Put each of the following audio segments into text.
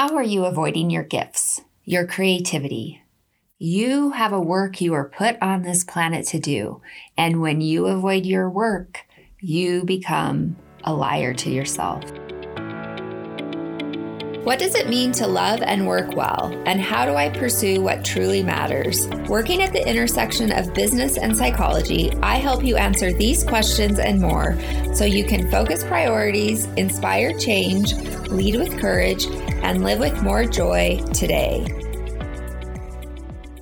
How are you avoiding your gifts, your creativity? You have a work you are put on this planet to do, and when you avoid your work, you become a liar to yourself. What does it mean to love and work well? And how do I pursue what truly matters? Working at the intersection of business and psychology, I help you answer these questions and more so you can focus priorities, inspire change, lead with courage, and live with more joy today.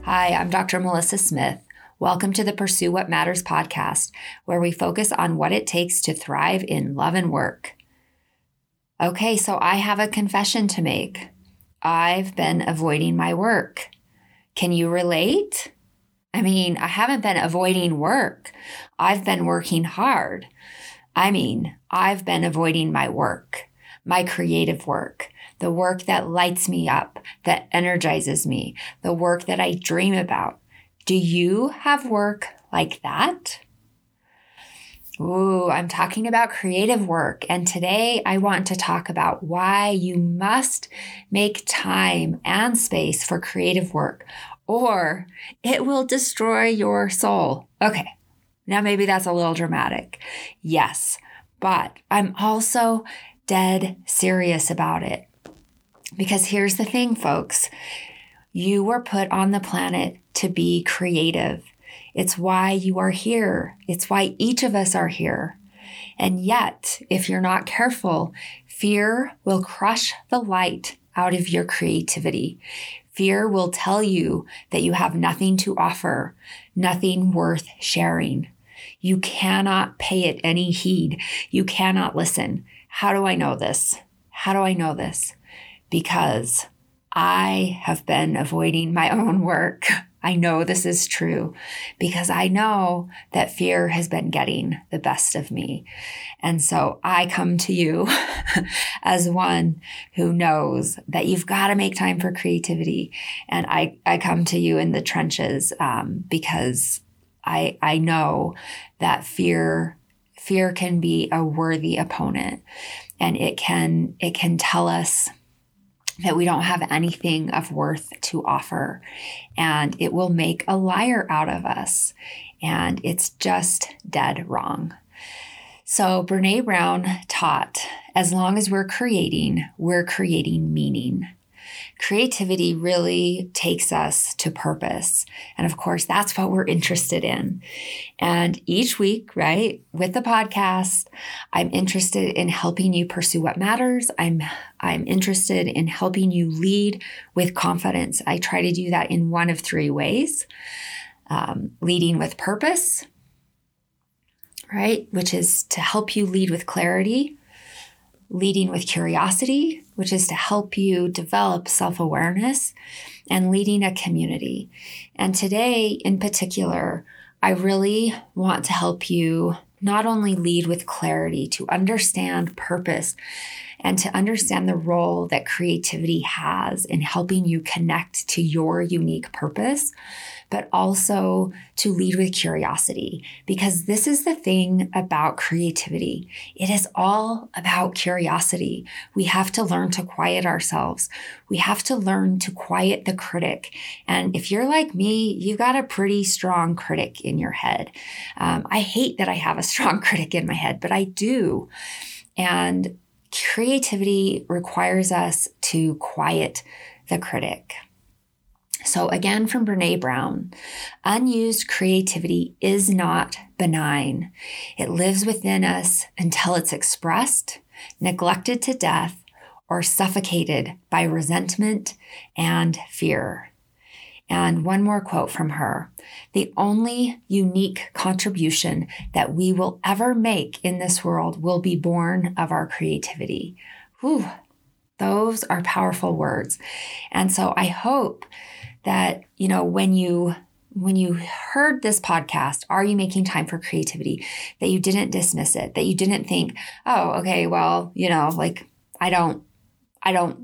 Hi, I'm Dr. Melissa Smith. Welcome to the Pursue What Matters podcast, where we focus on what it takes to thrive in love and work. Okay, so I have a confession to make. I've been avoiding my work. Can you relate? I mean, I haven't been avoiding work. I've been working hard. I mean, I've been avoiding my work, my creative work, the work that lights me up, that energizes me, the work that I dream about. Do you have work like that? Ooh, I'm talking about creative work, and today I want to talk about why you must make time and space for creative work, or it will destroy your soul. Okay, now maybe that's a little dramatic. Yes, but I'm also dead serious about it. Because here's the thing, folks. You were put on the planet to be creative. It's why you are here. It's why each of us are here. And yet, if you're not careful, fear will crush the light out of your creativity. Fear will tell you that you have nothing to offer, nothing worth sharing. You cannot pay it any heed. You cannot listen. How do I know this? How do I know this? Because I have been avoiding my own work. I know this is true because I know that fear has been getting the best of me. And so I come to you as one who knows that you've got to make time for creativity. And I come to you in the trenches because I know that fear can be a worthy opponent, and it can tell us that we don't have anything of worth to offer, and it will make a liar out of us, and it's just dead wrong. So Brené Brown taught, as long as we're creating meaning. Creativity really takes us to purpose. And of course, that's what we're interested in. And each week, right, with the podcast, I'm interested in helping you pursue what matters. I'm interested in helping you lead with confidence. I try to do that in one of three ways. Leading with purpose, right, which is to help you lead with clarity. Leading with curiosity, which is to help you develop self-awareness, and leading a community. And today in particular, I really want to help you not only lead with clarity, to understand purpose and to understand the role that creativity has in helping you connect to your unique purpose, but also to lead with curiosity, because this is the thing about creativity. It is all about curiosity. We have to learn to quiet ourselves. We have to learn to quiet the critic. And if you're like me, you've got a pretty strong critic in your head. I hate that I have a strong critic in my head, but I do. And creativity requires us to quiet the critic. So again, from Brené Brown, unused creativity is not benign. It lives within us until it's expressed, neglected to death, or suffocated by resentment and fear. And one more quote from her. The only unique contribution that we will ever make in this world will be born of our creativity. Whew, those are powerful words. And so I hope that, you know, when you heard this podcast, Are You Making Time for Creativity? That you didn't dismiss it, that you didn't think, oh, okay, well, you know, like I don't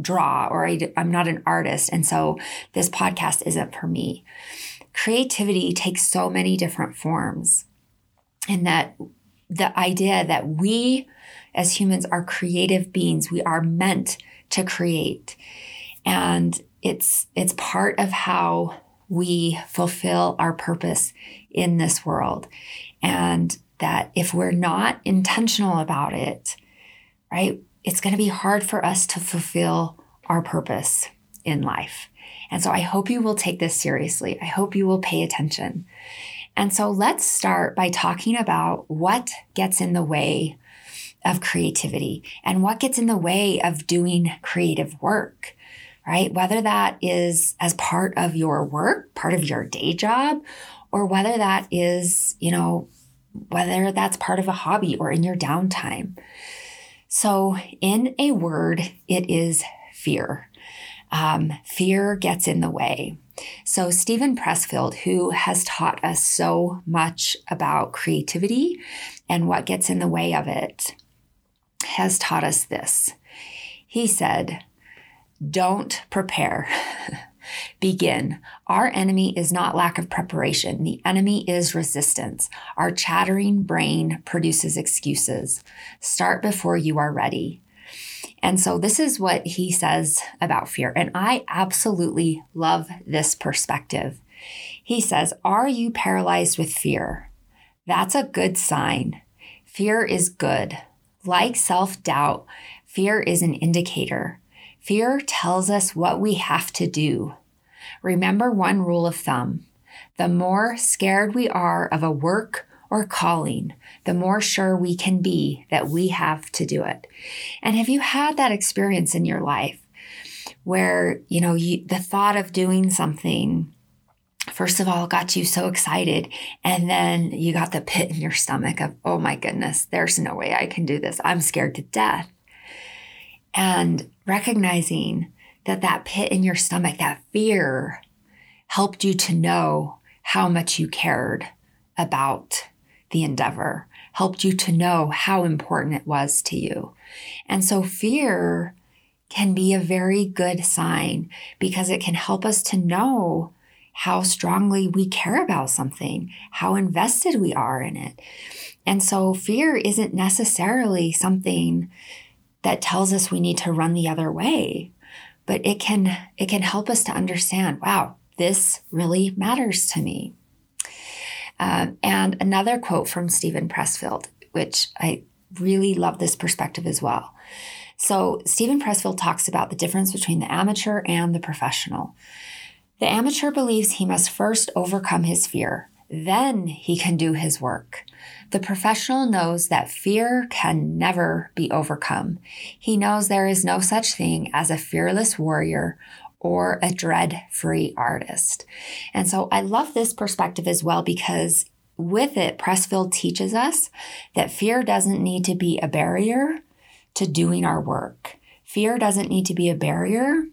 draw, or I'm not an artist, and so this podcast isn't for me. Creativity takes so many different forms, and that the idea that we as humans are creative beings, we are meant to create. And it's part of how we fulfill our purpose in this world. And that if we're not intentional about it, right, it's going to be hard for us to fulfill our purpose in life. And so I hope you will take this seriously. I hope you will pay attention. And so let's start by talking about what gets in the way of creativity and what gets in the way of doing creative work, right? Whether that is as part of your work, part of your day job, or whether that is, you know, whether that's part of a hobby or in your downtime. So in a word, it is fear. Fear gets in the way. So Stephen Pressfield, who has taught us so much about creativity and what gets in the way of it, has taught us this. He said, "Don't prepare. Begin. Our enemy is not lack of preparation. The enemy is resistance. Our chattering brain produces excuses. Start before you are ready." And so this is what he says about fear. And I absolutely love this perspective. He says, "Are you paralyzed with fear? That's a good sign. Fear is good. Like self-doubt, fear is an indicator. Fear tells us what we have to do. Remember one rule of thumb. The more scared we are of a work or calling, the more sure we can be that we have to do it." And have you had that experience in your life where, you know, the thought of doing something, first of all, got you so excited, and then you got the pit in your stomach of, oh my goodness, there's no way I can do this. I'm scared to death. And recognizing that pit in your stomach, that fear, helped you to know how much you cared about the endeavor, helped you to know how important it was to you. And so fear can be a very good sign because it can help us to know how strongly we care about something, how invested we are in it. And so fear isn't necessarily something that tells us we need to run the other way, but it can help us to understand, wow, this really matters to me. And another quote from Stephen Pressfield, which I really love this perspective as well. So Stephen Pressfield talks about the difference between the amateur and the professional. The amateur believes he must first overcome his fear, then he can do his work. The professional knows that fear can never be overcome. He knows there is no such thing as a fearless warrior or a dread-free artist. And so I love this perspective as well because with it, Pressfield teaches us that fear doesn't need to be a barrier to doing our work. Fear doesn't need to be a barrier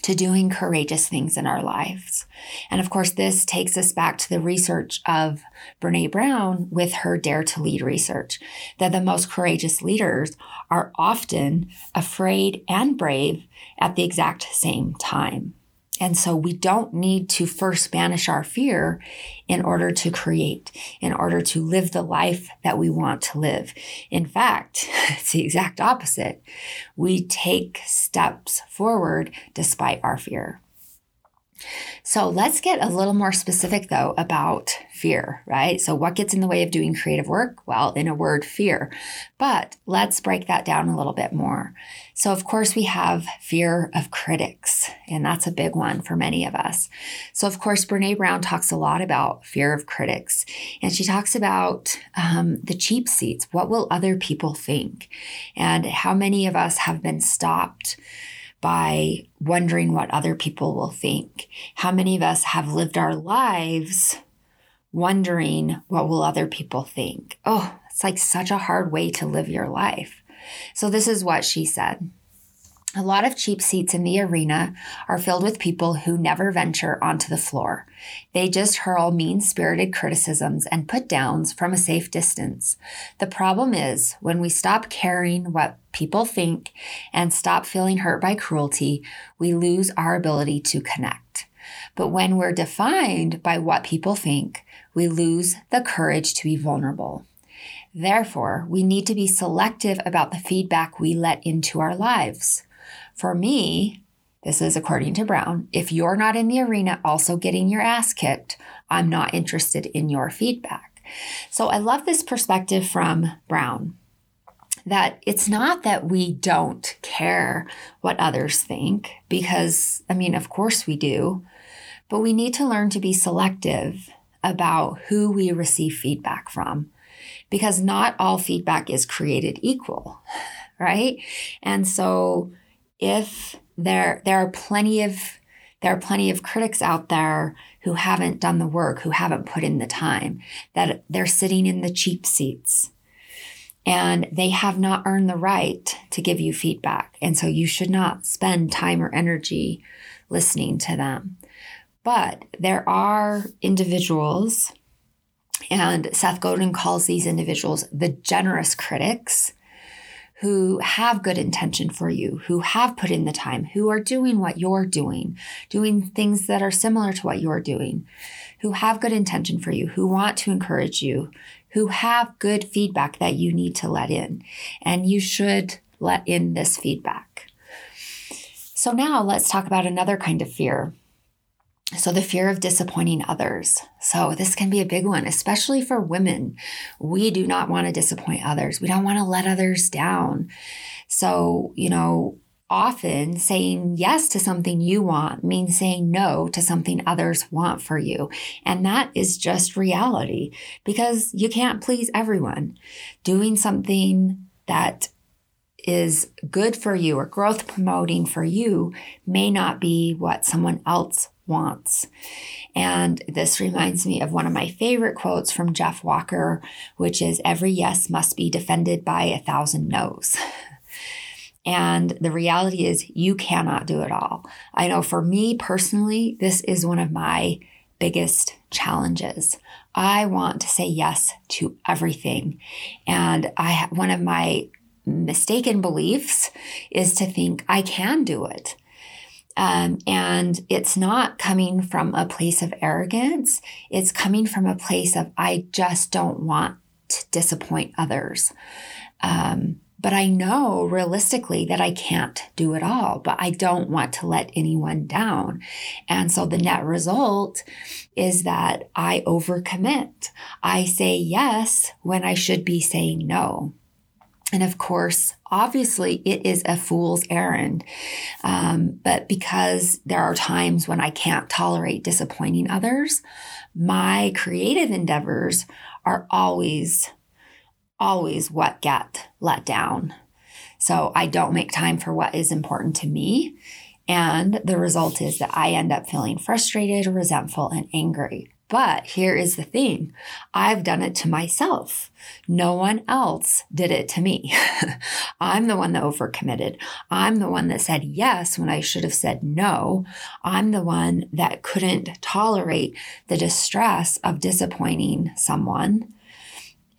to doing courageous things in our lives. And of course, this takes us back to the research of Brené Brown with her Dare to Lead research, that the most courageous leaders are often afraid and brave at the exact same time. And so we don't need to first banish our fear in order to create, in order to live the life that we want to live. In fact, it's the exact opposite. We take steps forward despite our fear. So let's get a little more specific, though, about fear, right? So what gets in the way of doing creative work? Well, in a word, fear. But let's break that down a little bit more. So, of course, we have fear of critics, and that's a big one for many of us. So, of course, Brené Brown talks a lot about fear of critics, and she talks about the cheap seats. What will other people think? And how many of us have been stopped by wondering what other people will think? How many of us have lived our lives wondering, what will other people think? Oh, it's like such a hard way to live your life. So this is what she said. A lot of cheap seats in the arena are filled with people who never venture onto the floor. They just hurl mean-spirited criticisms and put-downs from a safe distance. The problem is, when we stop caring what people think and stop feeling hurt by cruelty, we lose our ability to connect. But when we're defined by what people think, we lose the courage to be vulnerable. Therefore, we need to be selective about the feedback we let into our lives. For me, This is according to Brown. If you're not in the arena also getting your ass kicked, I'm not interested in your feedback. So I love this perspective from Brown, that it's not that we don't care what others think, because, I mean, of course we do, but we need to learn to be selective about who we receive feedback from, because not all feedback is created equal, right? And so if there are plenty of critics out there who haven't done the work, who haven't put in the time, that they're sitting in the cheap seats, and they have not earned the right to give you feedback. And so you should not spend time or energy listening to them. But there are individuals, and Seth Godin calls these individuals the generous critics, who have good intention for you, who have put in the time, who are doing what you're doing, doing things that are similar to what you're doing, who have good intention for you, who want to encourage you, who have good feedback that you need to let in. And you should let in this feedback. So now let's talk about another kind of fear. So the fear of disappointing others. So this can be a big one, especially for women. We do not want to disappoint others. We don't want to let others down. So, often saying yes to something you want means saying no to something others want for you. And that is just reality, because you can't please everyone. Doing something that is good for you or growth promoting for you may not be what someone else wants. And this reminds me of one of my favorite quotes from Jeff Walker, which is, every yes must be defended by 1,000 no's. And the reality is you cannot do it all. I know for me personally, this is one of my biggest challenges. I want to say yes to everything. And one of my mistaken beliefs is to think I can do it. And it's not coming from a place of arrogance. It's coming from a place of, I just don't want to disappoint others. But I know realistically that I can't do it all, but I don't want to let anyone down. And so the net result is that I overcommit. I say yes when I should be saying no. And of course, obviously, it is a fool's errand. But because there are times when I can't tolerate disappointing others, my creative endeavors are always what get let down. So I don't make time for what is important to me. And the result is that I end up feeling frustrated, resentful, and angry. But here is the thing. I've done it to myself. No one else did it to me. I'm the one that overcommitted. I'm the one that said yes when I should have said no. I'm the one that couldn't tolerate the distress of disappointing someone.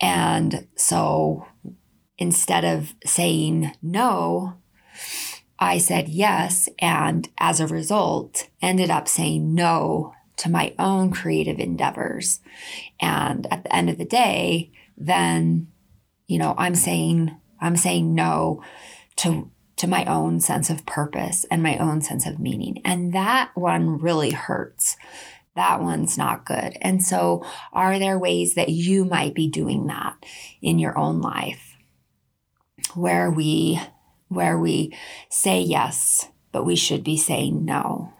And so instead of saying no, I said yes, and as a result, ended up saying no to my own creative endeavors. And at the end of the day, then, I'm saying no to my own sense of purpose and my own sense of meaning. And that one really hurts. That one's not good. And so are there ways that you might be doing that in your own life, where we say yes, but we should be saying no,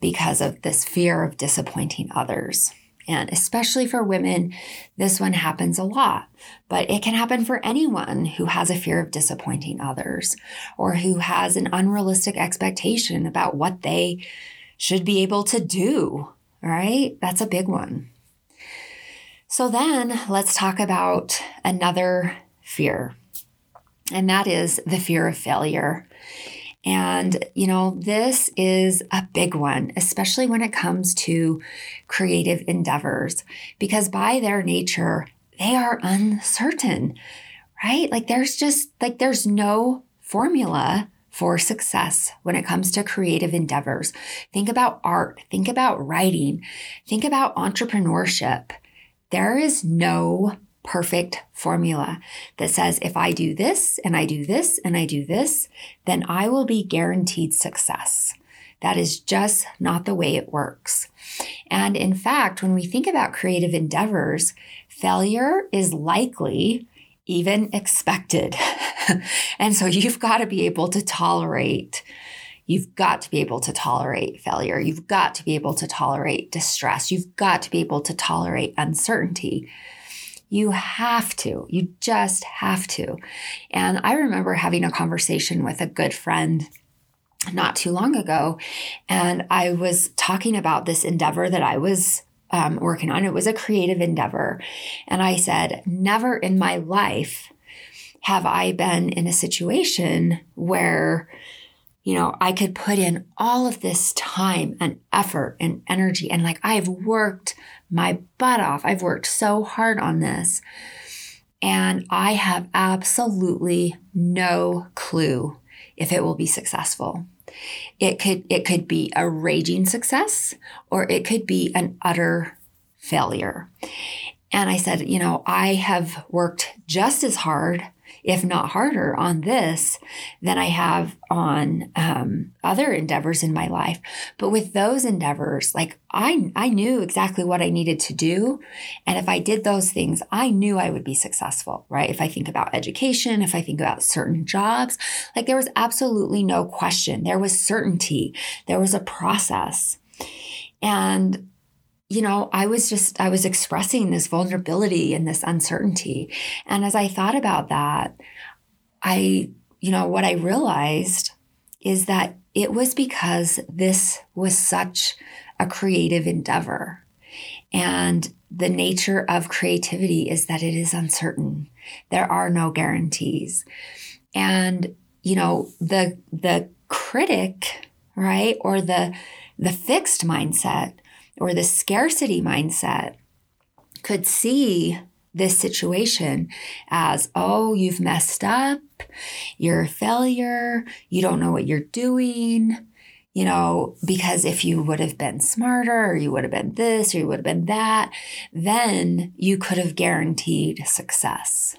because of this fear of disappointing others? And especially for women, this one happens a lot, but it can happen for anyone who has a fear of disappointing others, or who has an unrealistic expectation about what they should be able to do, right? That's a big one. So then let's talk about another fear, and that is the fear of failure. And, this is a big one, especially when it comes to creative endeavors, because by their nature, they are uncertain, right? There's no formula for success when it comes to creative endeavors. Think about art, think about writing, think about entrepreneurship. There is no perfect formula that says, if I do this and I do this and I do this, then I will be guaranteed success. That is just not the way it works. And in fact, when we think about creative endeavors, failure is likely even expected. And so you've got to be able to tolerate failure. You've got to be able to tolerate distress. You've got to be able to tolerate uncertainty. You have to. You just have to. And I remember having a conversation with a good friend not too long ago, and I was talking about this endeavor that I was working on. It was a creative endeavor. And I said, never in my life have I been in a situation where, you know, I could put in all of this time and effort and energy. And like, I've worked my butt off. I've worked so hard on this. And I have absolutely no clue if it will be successful. It could be a raging success, or it could be an utter failure. And I said, you know, I have worked just as hard, if not harder, on this than I have on other endeavors in my life. But with those endeavors, like I knew exactly what I needed to do. And if I did those things, I knew I would be successful, right? If I think about education, if I think about certain jobs, like there was absolutely no question. There was certainty. There was a process. And you know, I was expressing this vulnerability and this uncertainty. And as I thought about that, what I realized is that it was because this was such a creative endeavor. And the nature of creativity is that it is uncertain. There are no guarantees. And, you know, the critic, right, or the fixed mindset, or the scarcity mindset, could see this situation as, oh, you've messed up, you're a failure, you don't know what you're doing, you know, because if you would have been smarter, or you would have been this, or you would have been that, then you could have guaranteed success.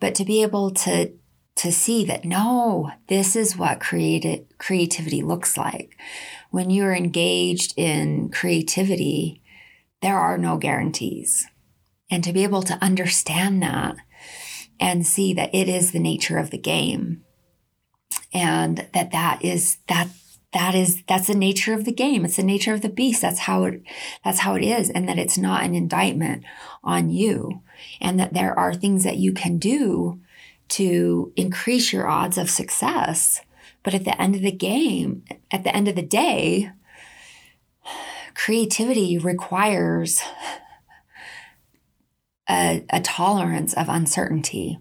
But to be able to see that, no, this is what creativity looks like. When you're engaged in creativity, there are no guarantees. And to be able to understand that and see that it is the nature of the game, and that's the nature of the game. It's the nature of the beast. That's how it is. And that it's not an indictment on you, and that there are things that you can do to increase your odds of success. But at the end of the day, creativity requires a tolerance of uncertainty.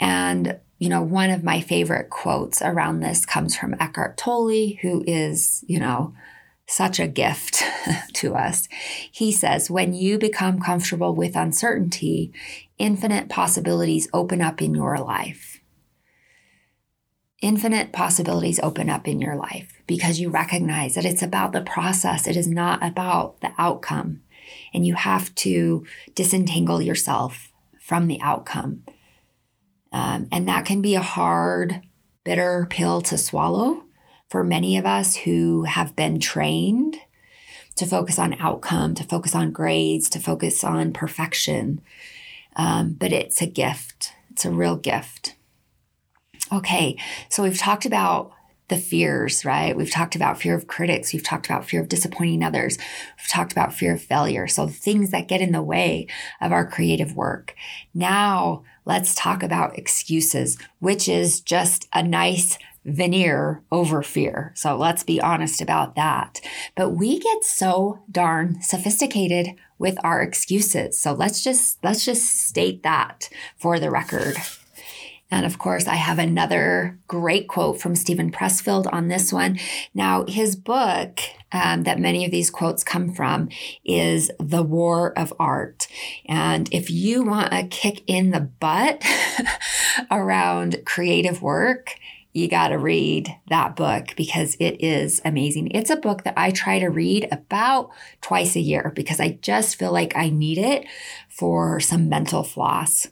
And, you know, one of my favorite quotes around this comes from Eckhart Tolle, who is, you know, such a gift to us. He says, when you become comfortable with uncertainty, infinite possibilities open up in your life. Infinite possibilities open up in your life because you recognize that it's about the process. It is not about the outcome. And you have to disentangle yourself from the outcome. And that can be a hard, bitter pill to swallow for many of us who have been trained to focus on outcome, to focus on grades, to focus on perfection. But it's a gift. It's a real gift. Okay, so we've talked about the fears, right? We've talked about fear of critics. We've talked about fear of disappointing others. We've talked about fear of failure. So things that get in the way of our creative work. Now let's talk about excuses, which is just a nice veneer over fear. So let's be honest about that. But we get so darn sophisticated with our excuses. So let's just state that for the record. And of course, I have another great quote from Stephen Pressfield on this one. Now, his book that many of these quotes come from is The War of Art. And if you want a kick in the butt around creative work, you got to read that book because it is amazing. It's a book that I try to read about twice a year because I just feel like I need it for some mental floss.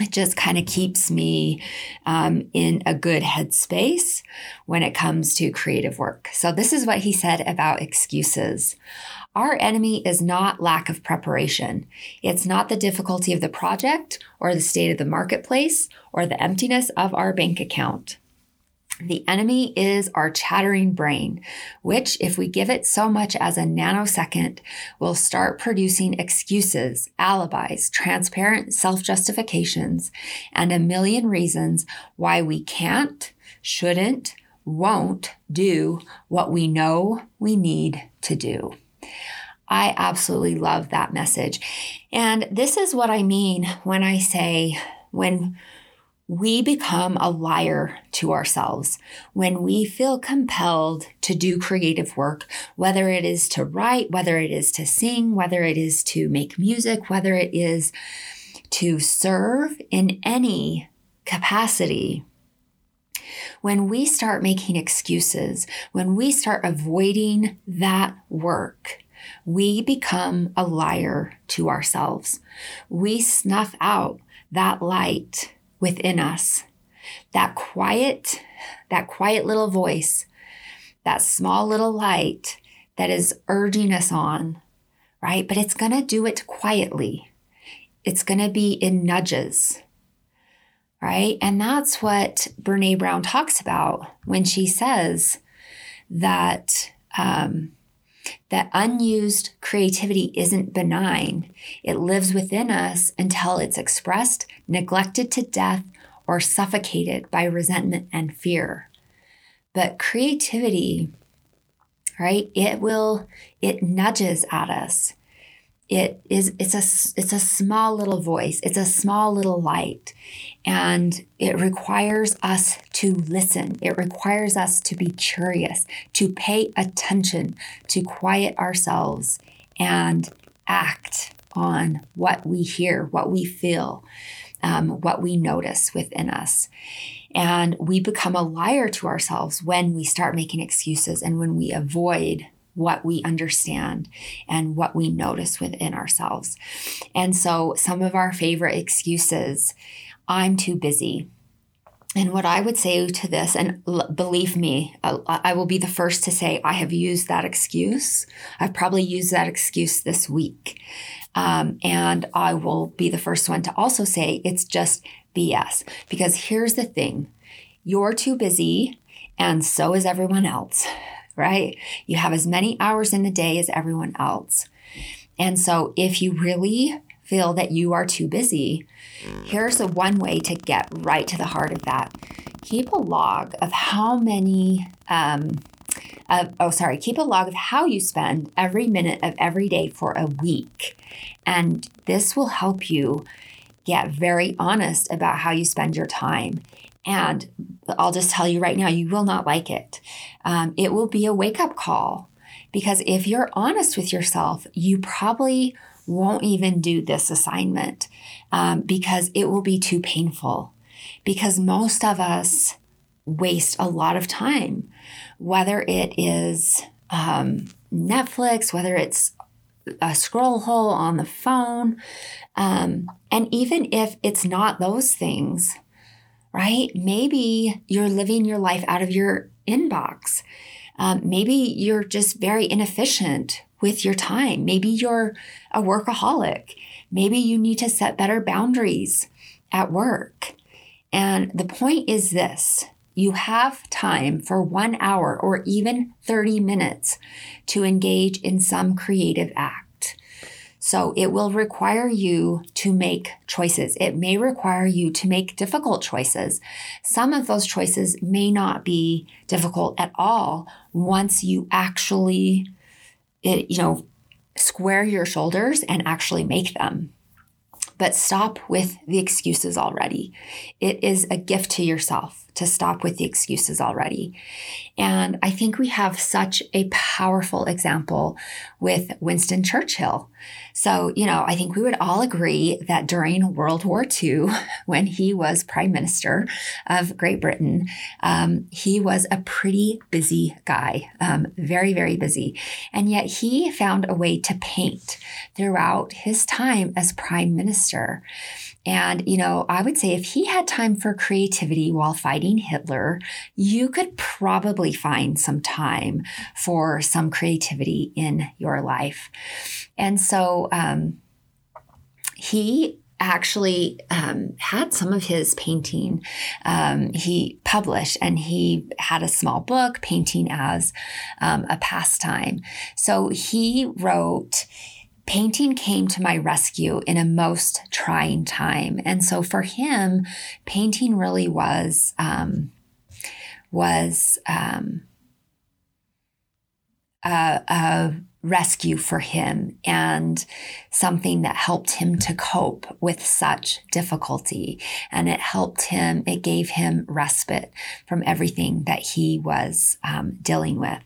It just kind of keeps me in a good headspace when it comes to creative work. So this is what he said about excuses. Our enemy is not lack of preparation. It's not the difficulty of the project or the state of the marketplace or the emptiness of our bank account. The enemy is our chattering brain, which, if we give it so much as a nanosecond, will start producing excuses, alibis, transparent self-justifications, and a million reasons why we can't, shouldn't, won't do what we know we need to do. I absolutely love that message. And this is what I mean when I say, we become a liar to ourselves when we feel compelled to do creative work, whether it is to write, whether it is to sing, whether it is to make music, whether it is to serve in any capacity. When we start making excuses, when we start avoiding that work, we become a liar to ourselves. We snuff out that light within us, that quiet little voice, that small little light that is urging us on, right? But it's going to do it quietly. It's going to be in nudges, right? And that's what Brené Brown talks about when she says that that unused creativity isn't benign. It lives within us until it's expressed, neglected to death, or suffocated by resentment and fear. But creativity, right? It nudges at us. It's a small little voice. It's a small little light. And it requires us to listen. It requires us to be curious, to pay attention, to quiet ourselves and act on what we hear, what we feel, what we notice within us. And we become a liar to ourselves when we start making excuses and when we avoid what we understand and what we notice within ourselves. And so some of our favorite excuses: I'm too busy. And what I would say to this, and believe me, I will be the first to say I have used that excuse. I've probably used that excuse this week. And I will be the first one to also say it's just BS. Because here's the thing. You're too busy and so is everyone else. Right? You have as many hours in the day as everyone else. And so if you really feel that you are too busy, here's the one way to get right to the heart of that. Keep a log of how you spend every minute of every day for a week. And this will help you get very honest about how you spend your time. And I'll just tell you right now, you will not like it. It will be a wake-up call, because if you're honest with yourself, you probably won't even do this assignment because it will be too painful. Because most of us waste a lot of time, whether it is Netflix, whether it's a scroll hole on the phone. And even if it's not those things, right? Maybe you're living your life out of your inbox. Maybe you're just very inefficient with your time. Maybe you're a workaholic. Maybe you need to set better boundaries at work. And the point is this: you have time for 1 hour or even 30 minutes to engage in some creative act. So it will require you to make choices. It may require you to make difficult choices. Some of those choices may not be difficult at all once you actually, square your shoulders and actually make them. But stop with the excuses already. It is a gift to yourself to stop with the excuses already. And I think we have such a powerful example with Winston Churchill. So, you know, I think we would all agree that during World War II, when he was Prime Minister of Great Britain, he was a pretty busy guy, very, very busy. And yet he found a way to paint throughout his time as Prime Minister. And, you know, I would say if he had time for creativity while fighting Hitler, you could probably find some time for some creativity in your life. And so he actually had some of his painting he published, and he had a small book, Painting as a Pastime. So he wrote, "Painting came to my rescue in a most trying time." And so for him, painting really was a rescue for him and something that helped him to cope with such difficulty. And it helped him, it gave him respite from everything that he was dealing with.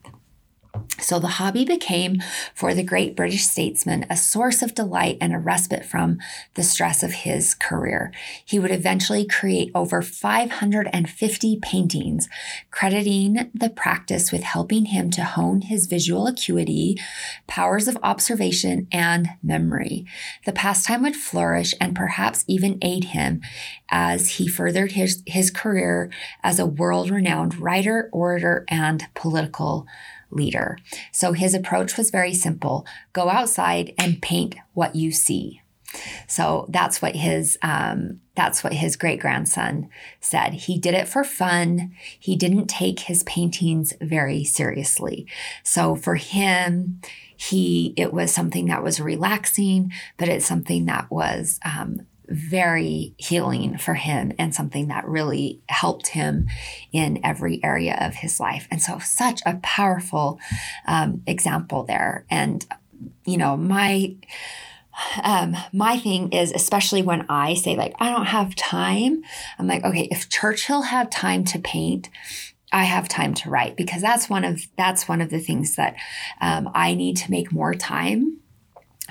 So the hobby became, for the great British statesman, a source of delight and a respite from the stress of his career. He would eventually create over 550 paintings, crediting the practice with helping him to hone his visual acuity, powers of observation, and memory. The pastime would flourish and perhaps even aid him as he furthered his career as a world-renowned writer, orator, and political leader. So his approach was very simple: go outside and paint what you see. So that's what his great-grandson said. He did it for fun. He didn't take his paintings very seriously. So for him, it was something that was relaxing, but it's something that was very healing for him and something that really helped him in every area of his life. And so such a powerful example there. And, you know, my thing is, especially when I say, like, I don't have time, I'm like, okay, if Churchill had time to paint, I have time to write, because that's one of the things that I need to make more time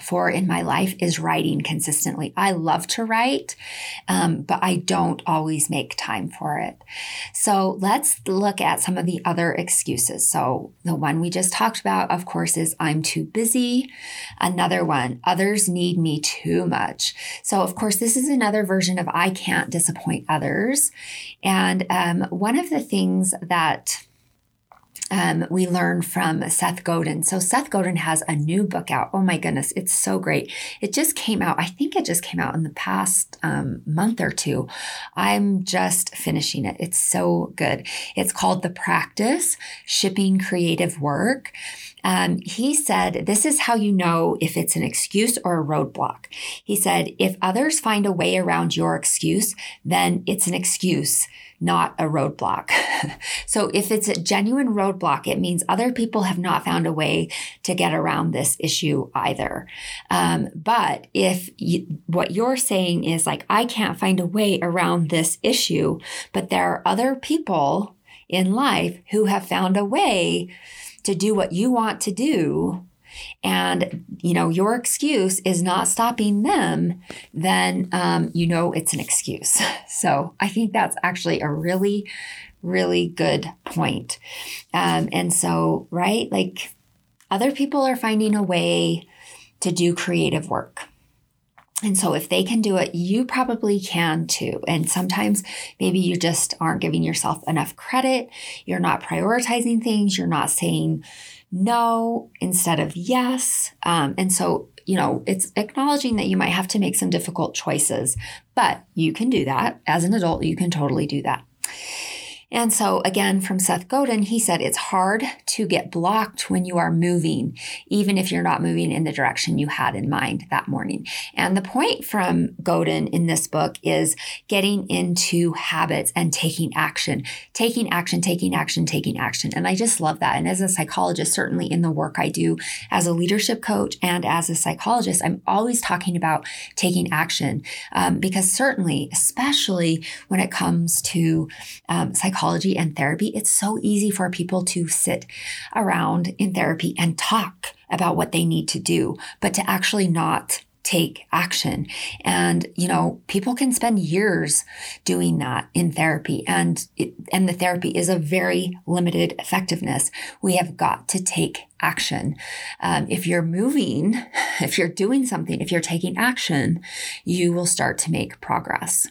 for in my life is writing consistently. I love to write, but I don't always make time for it. So let's look at some of the other excuses. So the one we just talked about, of course, is I'm too busy. Another one, others need me too much. So of course, this is another version of I can't disappoint others. And one of the things that we learn from Seth Godin. So Seth Godin has a new book out. Oh my goodness, it's so great. It just came out. I think it just came out in the past month or two. I'm just finishing it. It's so good. It's called The Practice, Shipping Creative Work. He said, this is how you know if it's an excuse or a roadblock. He said, if others find a way around your excuse, then it's an excuse, not a roadblock. So if it's a genuine roadblock, it means other people have not found a way to get around this issue either. But if what you're saying is like, I can't find a way around this issue, but there are other people in life who have found a way to do what you want to do, and you know your excuse is not stopping them, then you know it's an excuse. So I think that's actually a really, really good point. And so, right, like other people are finding a way to do creative work. And so if they can do it, you probably can too. And sometimes maybe you just aren't giving yourself enough credit. You're not prioritizing things. You're not saying no instead of yes. And so, you know, it's acknowledging that you might have to make some difficult choices, but you can do that. As an adult, you can totally do that. And so again, from Seth Godin, he said, it's hard to get blocked when you are moving, even if you're not moving in the direction you had in mind that morning. And the point from Godin in this book is getting into habits and taking action. And I just love that. And as a psychologist, certainly in the work I do as a leadership coach and as a psychologist, I'm always talking about taking action because certainly, especially when it comes to psychology and therapy, it's so easy for people to sit around in therapy and talk about what they need to do, but to actually not take action. And, you know, people can spend years doing that in therapy, and the therapy is a very limited effectiveness. We have got to take action. If you're moving, if you're doing something, if you're taking action, you will start to make progress.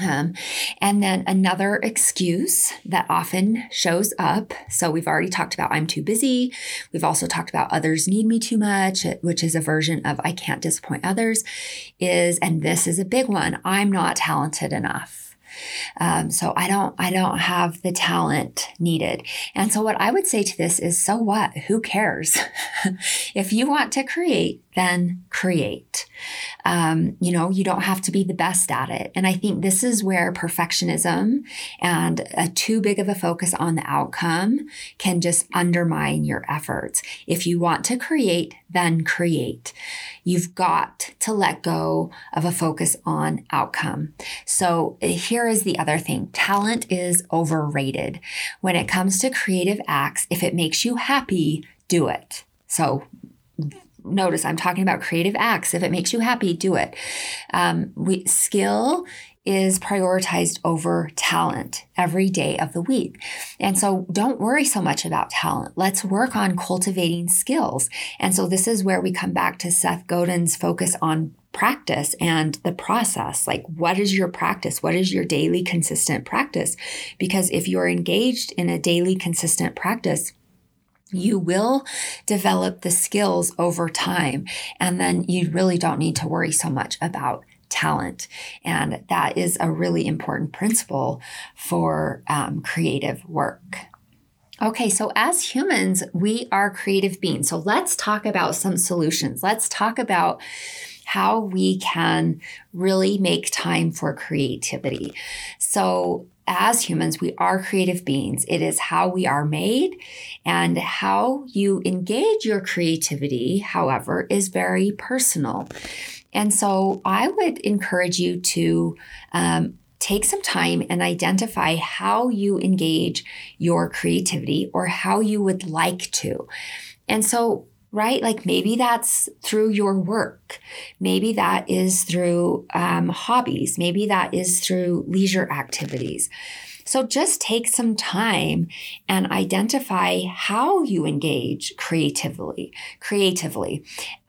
And then another excuse that often shows up. So we've already talked about I'm too busy. We've also talked about others need me too much, which is a version of I can't disappoint others, and this is a big one, I'm not talented enough. So I don't have the talent needed. And so what I would say to this is, so what? Who cares? If you want to create, then create. You know, you don't have to be the best at it. And I think this is where perfectionism and too big of a focus on the outcome can just undermine your efforts. If you want to create, then create. You've got to let go of a focus on outcome. So here is the other thing. Talent is overrated. When it comes to creative acts, if it makes you happy, do it. So notice I'm talking about creative acts. If it makes you happy, do it. Skill is prioritized over talent every day of the week. And so don't worry so much about talent. Let's work on cultivating skills. And so this is where we come back to Seth Godin's focus on practice and the process. Like, what is your practice? What is your daily consistent practice? Because if you're engaged in a daily consistent practice, you will develop the skills over time. And then you really don't need to worry so much about talent. And that is a really important principle for creative work. Okay, so as humans, we are creative beings. So let's talk about some solutions. Let's talk about how we can really make time for creativity. So as humans, we are creative beings. It is how we are made, and how you engage your creativity, however, is very personal. And so I would encourage you to take some time and identify how you engage your creativity, or how you would like to. And so, right? Like, maybe that's through your work. Maybe that is through hobbies. Maybe that is through leisure activities. So just take some time and identify how you engage creatively,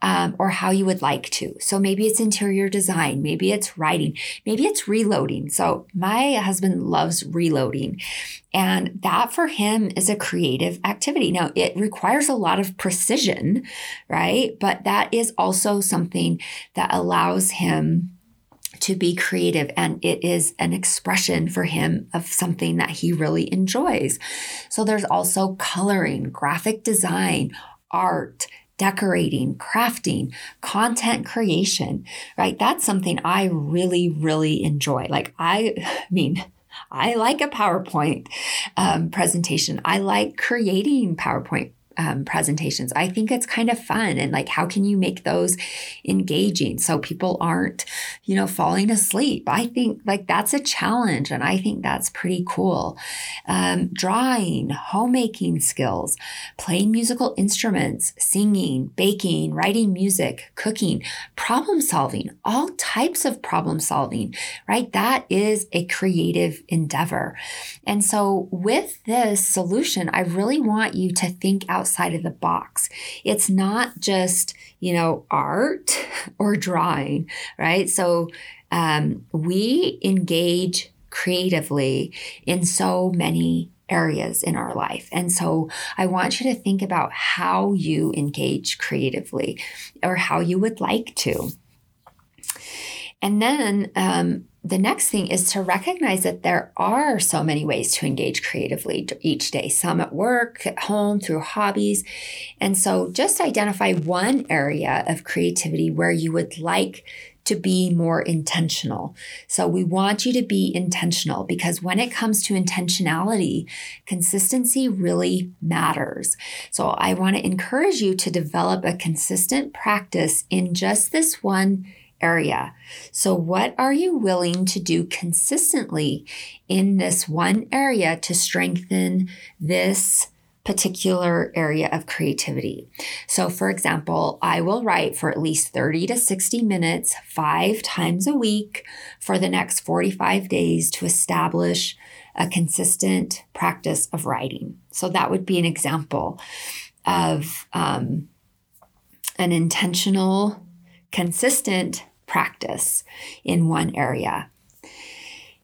or how you would like to. So maybe it's interior design, maybe it's writing, maybe it's reloading. So my husband loves reloading, and that for him is a creative activity. Now, it requires a lot of precision, right? But that is also something that allows him to be creative, and it is an expression for him of something that he really enjoys. So there's also coloring, graphic design, art, decorating, crafting, content creation, right? That's something I really, really enjoy. Like, I mean, I like a PowerPoint presentation. I like creating PowerPoint presentations. I think it's kind of fun. And like, how can you make those engaging so people aren't, you know, falling asleep? I think like that's a challenge, and I think that's pretty cool. Drawing, homemaking skills, playing musical instruments, singing, baking, writing music, cooking, problem solving, all types of problem solving, right? That is a creative endeavor. And so with this solution, I really want you to think outside of the box. It's not just, you know, art or drawing, right? So we engage creatively in so many areas in our life. And so I want you to think about how you engage creatively, or how you would like to. And then the next thing is to recognize that there are so many ways to engage creatively each day, some at work, at home, through hobbies. And so just identify one area of creativity where you would like to be more intentional. So we want you to be intentional, because when it comes to intentionality, consistency really matters. So I want to encourage you to develop a consistent practice in just this one area. So what are you willing to do consistently in this one area to strengthen this particular area of creativity? So for example, I will write for at least 30 to 60 minutes, 5 times a week for the next 45 days to establish a consistent practice of writing. So that would be an example of an intentional, consistent practice in one area,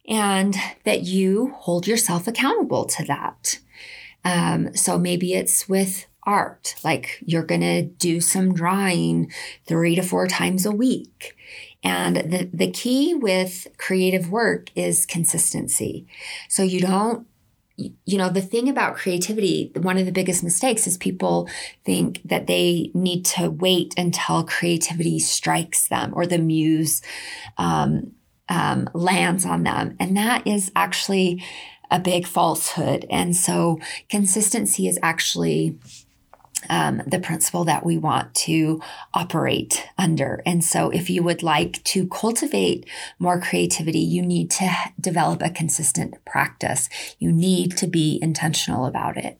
and that you hold yourself accountable to that. So maybe it's with art, like you're going to do some drawing 3 to 4 times a week. And the key with creative work is consistency. So you don't, you know, the thing about creativity, one of the biggest mistakes is people think that they need to wait until creativity strikes them or the muse lands on them. And that is actually a big falsehood. And so consistency is actually the principle that we want to operate under. And so if you would like to cultivate more creativity, you need to develop a consistent practice. You need to be intentional about it.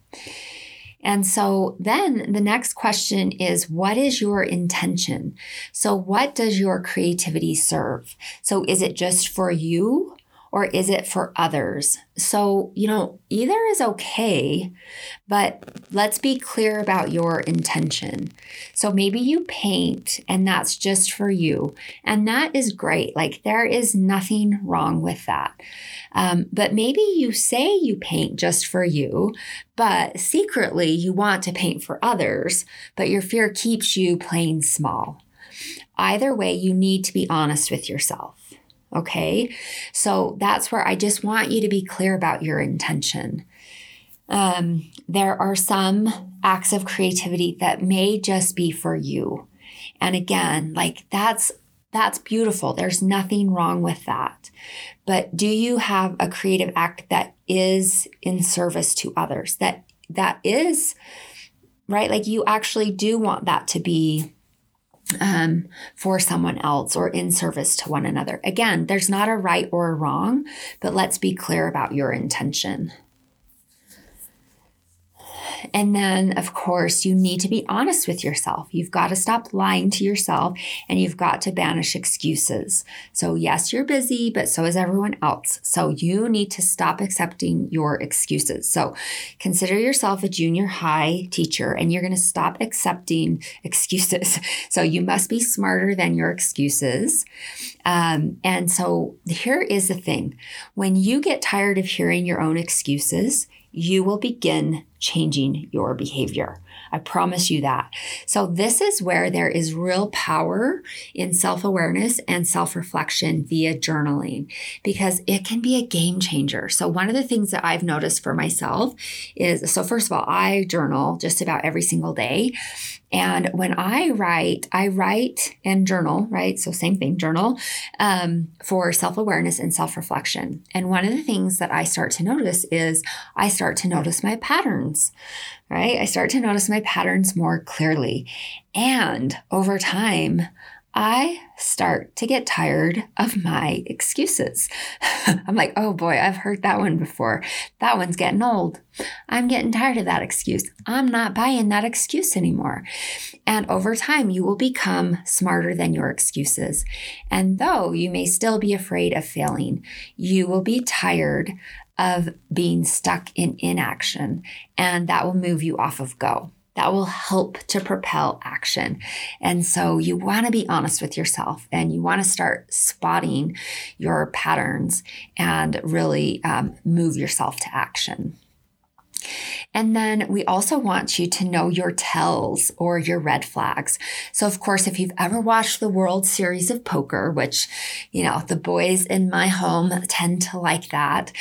And so then the next question is, what is your intention? So what does your creativity serve? So is it just for you? Or is it for others? So, you know, either is okay, but let's be clear about your intention. So maybe you paint and that's just for you. And that is great. Like, there is nothing wrong with that. But maybe you say you paint just for you, but secretly you want to paint for others, but your fear keeps you playing small. Either way, you need to be honest with yourself. Okay, so that's where I just want you to be clear about your intention. There are some acts of creativity that may just be for you. And again, like that's beautiful. There's nothing wrong with that. But do you have a creative act that is in service to others? That is, right? Like, you actually do want that to be for someone else or in service to one another. Again, there's not a right or a wrong, but let's be clear about your intention. And then, of course, you need to be honest with yourself. You've got to stop lying to yourself, and you've got to banish excuses. So yes, you're busy, but so is everyone else. So you need to stop accepting your excuses. So consider yourself a junior high teacher, and you're going to stop accepting excuses. So you must be smarter than your excuses. And so here is the thing. When you get tired of hearing your own excuses, you will begin changing your behavior. I promise you that. So this is where there is real power in self-awareness and self-reflection via journaling, because it can be a game changer. So one of the things that I've noticed for myself is, so first of all, I journal just about every single day. And when I write and journal, right? So same thing, journal, for self-awareness and self-reflection. And one of the things that I start to notice is I start to notice my patterns, right? I start to notice my patterns more clearly. And over time, I start to get tired of my excuses. I'm like, oh boy, I've heard that one before. That one's getting old. I'm getting tired of that excuse. I'm not buying that excuse anymore. And over time, you will become smarter than your excuses. And though you may still be afraid of failing, you will be tired of being stuck in inaction, and that will move you off of go. That will help to propel action. And so you want to be honest with yourself, and you want to start spotting your patterns and really move yourself to action. And then we also want you to know your tells or your red flags. So of course, if you've ever watched the World Series of Poker, which, you know, the boys in my home tend to like that,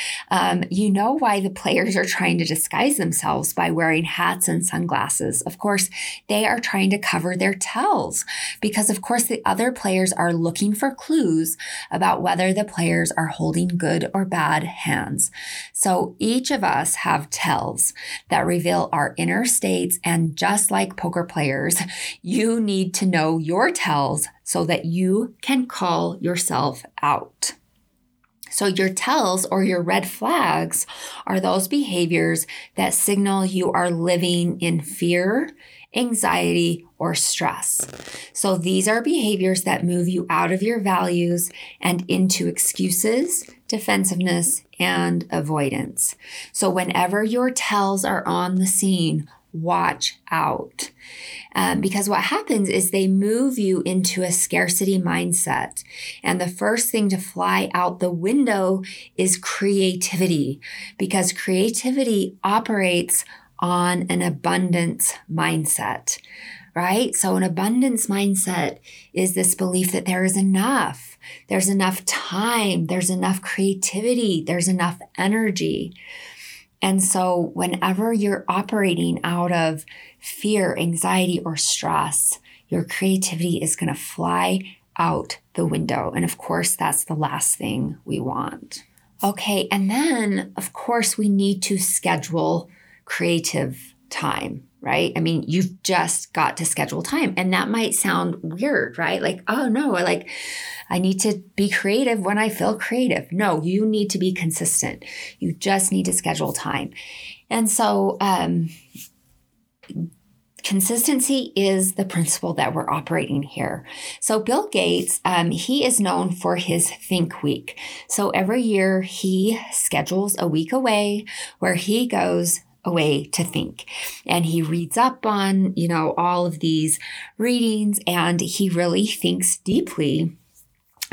you know why the players are trying to disguise themselves by wearing hats and sunglasses. Of course, they are trying to cover their tells because of course the other players are looking for clues about whether the players are holding good or bad hands. So each of us have tells that reveal our inner states. And just like poker players, you need to know your tells so that you can call yourself out. So your tells or your red flags are those behaviors that signal you are living in fear, anxiety, or stress. So these are behaviors that move you out of your values and into excuses, defensiveness, and avoidance. So whenever your tells are on the scene, watch out. Because what happens is they move you into a scarcity mindset. And the first thing to fly out the window is creativity, because creativity operates on an abundance mindset, right? So an abundance mindset is this belief that there is enough. There's enough time. There's enough creativity. There's enough energy. And so whenever you're operating out of fear, anxiety, or stress, your creativity is going to fly out the window. And of course, that's the last thing we want. Okay. And then of course we need to schedule creative time, right? I mean, you've just got to schedule time, and that might sound weird, right? Like, oh no, I need to be creative when I feel creative. No, you need to be consistent. You just need to schedule time. And so, consistency is the principle that we're operating here. So Bill Gates, he is known for his Think Week. So every year he schedules a week away where he goes away to think. And he reads up on, you know, all of these readings, and he really thinks deeply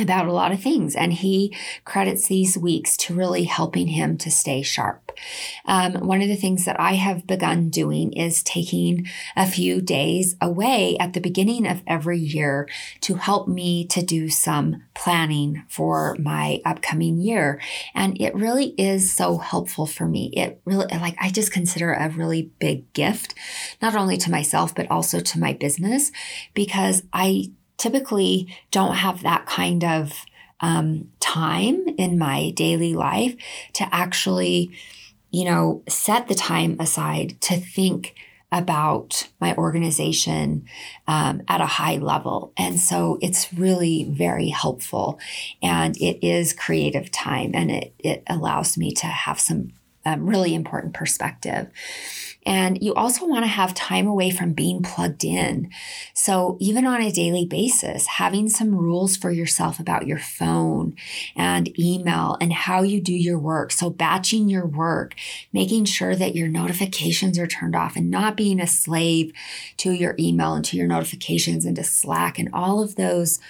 about a lot of things. And he credits these weeks to really helping him to stay sharp. One of the things that I have begun doing is taking a few days away at the beginning of every year to help me to do some planning for my upcoming year. And it really is so helpful for me. It really, I just consider it a really big gift, not only to myself, but also to my business, because I typically don't have that kind of time in my daily life to actually, you know, set the time aside to think about my organization at a high level. And so it's really very helpful, and it is creative time, and it allows me to have some really important perspective. And you also want to have time away from being plugged in. So even on a daily basis, having some rules for yourself about your phone and email and how you do your work. So batching your work, making sure that your notifications are turned off and not being a slave to your email and to your notifications and to Slack and all of those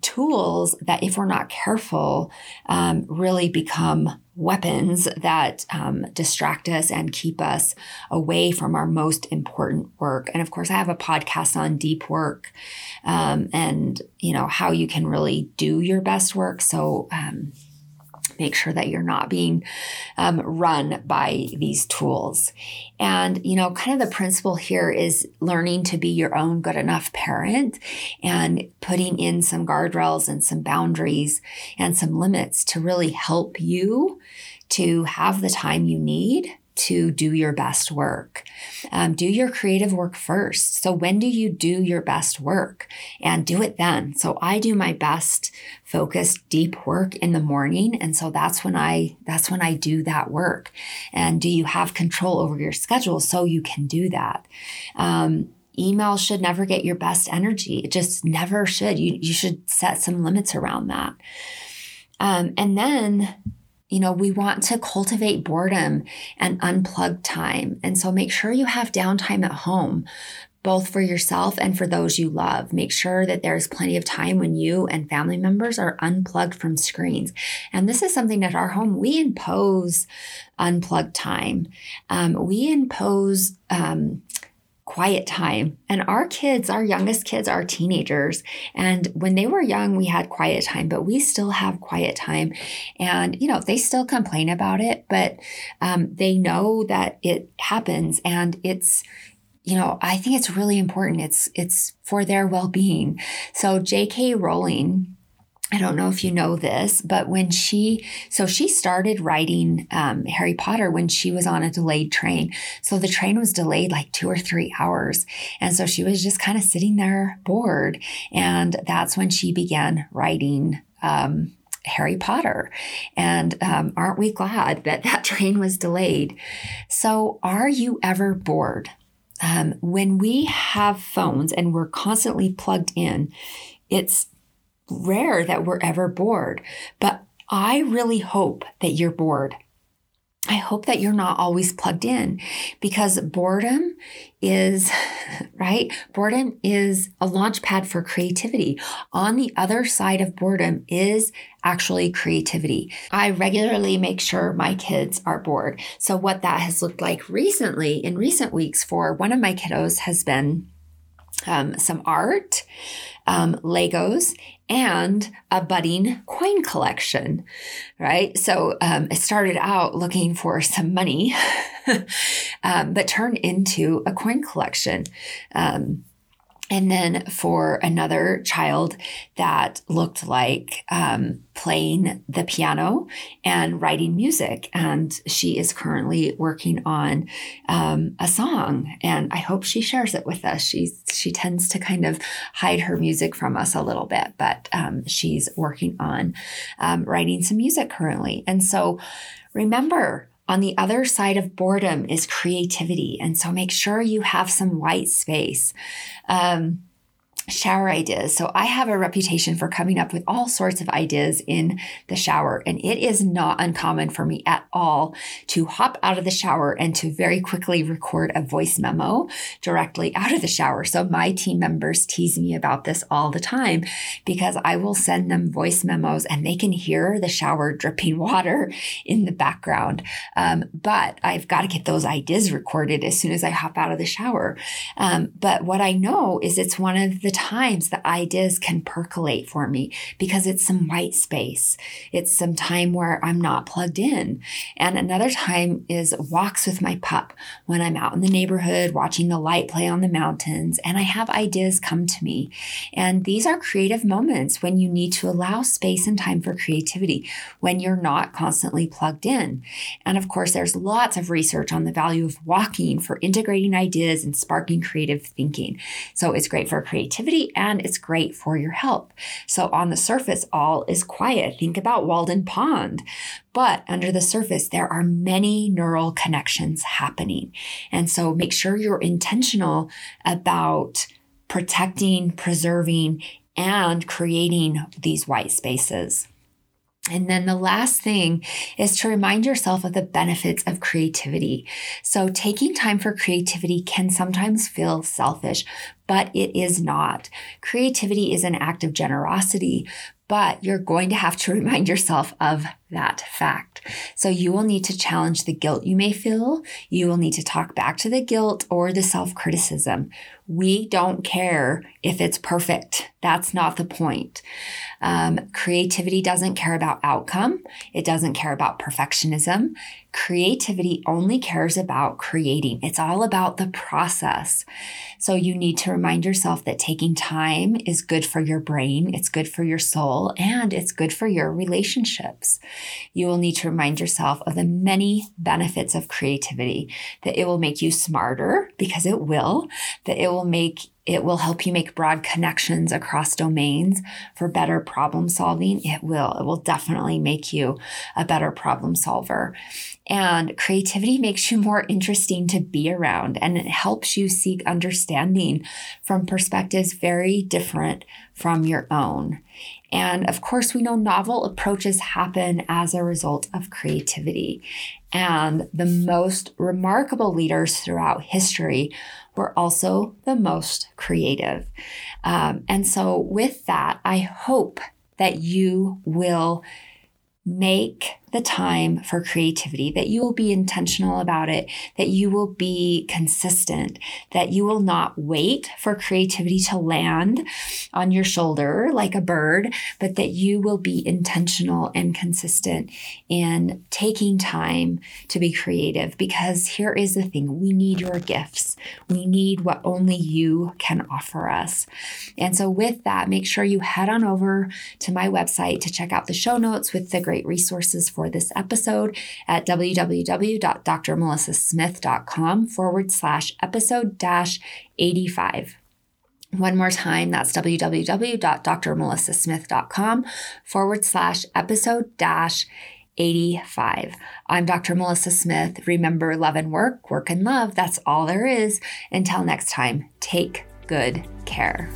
tools that, if we're not careful, really become weapons that distract us and keep us away from our most important work. And of course, I have a podcast on deep work and, you know, how you can really do your best work. So make sure that you're not being run by these tools. And, you know, kind of the principle here is learning to be your own good enough parent and putting in some guardrails and some boundaries and some limits to really help you to have the time you need to do your best work. Do your creative work first. So when do you do your best work? And do it then. So I do my best focused deep work in the morning. And so that's when I do that work. And do you have control over your schedule so you can do that? Email should never get your best energy. It just never should. You should set some limits around that. And then, you know, we want to cultivate boredom and unplugged time. And so make sure you have downtime at home. both for yourself and for those you love. Make sure that there's plenty of time when you and family members are unplugged from screens. And this is something at our home, we impose unplugged time. We impose quiet time. And our kids, our youngest kids, are teenagers. And when they were young, we had quiet time, but we still have quiet time. And, you know, they still complain about it, but they know that it happens. And it's, you know, I think it's really important. It's for their well-being. So J.K. Rowling, I don't know if you know this, but when she started writing Harry Potter when she was on a delayed train. So the train was delayed like 2 or 3 hours. And so she was just kind of sitting there bored. And that's when she began writing Harry Potter. And aren't we glad that that train was delayed? So are you ever bored? When we have phones and we're constantly plugged in, it's rare that we're ever bored, but I really hope that you're bored. I hope that you're not always plugged in, because boredom is, right? Boredom is a launch pad for creativity. On the other side of boredom is actually creativity. I regularly make sure my kids are bored. So what that has looked like recently, in recent weeks, for one of my kiddos has been some art, Legos, and a budding coin collection, right? So I started out looking for some money, but turned into a coin collection. And then for another child, that looked like playing the piano and writing music. And she is currently working on a song, and I hope she shares it with us. She tends to kind of hide her music from us a little bit, but she's working on writing some music currently. And so remember, on the other side of boredom is creativity. And so make sure you have some white space. Shower ideas. So I have a reputation for coming up with all sorts of ideas in the shower. And it is not uncommon for me at all to hop out of the shower and to very quickly record a voice memo directly out of the shower. So my team members tease me about this all the time, because I will send them voice memos and they can hear the shower dripping water in the background. But I've got to get those ideas recorded as soon as I hop out of the shower. But what I know is it's one of the times the ideas can percolate for me, because it's some white space. It's some time where I'm not plugged in. And another time is walks with my pup when I'm out in the neighborhood watching the light play on the mountains, and I have ideas come to me. And these are creative moments when you need to allow space and time for creativity, when you're not constantly plugged in. And of course, there's lots of research on the value of walking for integrating ideas and sparking creative thinking. So it's great for creativity and it's great for your health. So on the surface, all is quiet. Think about Walden Pond. But under the surface, there are many neural connections happening. And so make sure you're intentional about protecting, preserving, and creating these white spaces. And then the last thing is to remind yourself of the benefits of creativity. So taking time for creativity can sometimes feel selfish, but it is not. Creativity is an act of generosity, but you're going to have to remind yourself of that fact. So you will need to challenge the guilt you may feel. You will need to talk back to the guilt or the self-criticism. We don't care if it's perfect. That's not the point. Creativity doesn't care about outcome. It doesn't care about perfectionism. Creativity only cares about creating. It's all about the process. So you need to remind yourself that taking time is good for your brain, it's good for your soul, and it's good for your relationships. You will need to remind yourself of the many benefits of creativity, that it will make you smarter, because it will, that it will help you make broad connections across domains for better problem solving. It will definitely make you a better problem solver. And creativity makes you more interesting to be around, and it helps you seek understanding from perspectives very different from your own. And of course, we know novel approaches happen as a result of creativity. And the most remarkable leaders throughout history were also the most creative. And so with that, I hope that you will make the time for creativity, that you will be intentional about it, that you will be consistent, that you will not wait for creativity to land on your shoulder like a bird, but that you will be intentional and consistent in taking time to be creative. Because here is the thing, we need your gifts. We need what only you can offer us. And so with that, make sure you head on over to my website to check out the show notes with the great resources for this episode at www.drmelissasmith.com/episode-85. One more time, that's www.drmelissasmith.com/episode-85. I'm Dr. Melissa Smith. Remember, love and work, work and love. That's all there is. Until next time, take good care.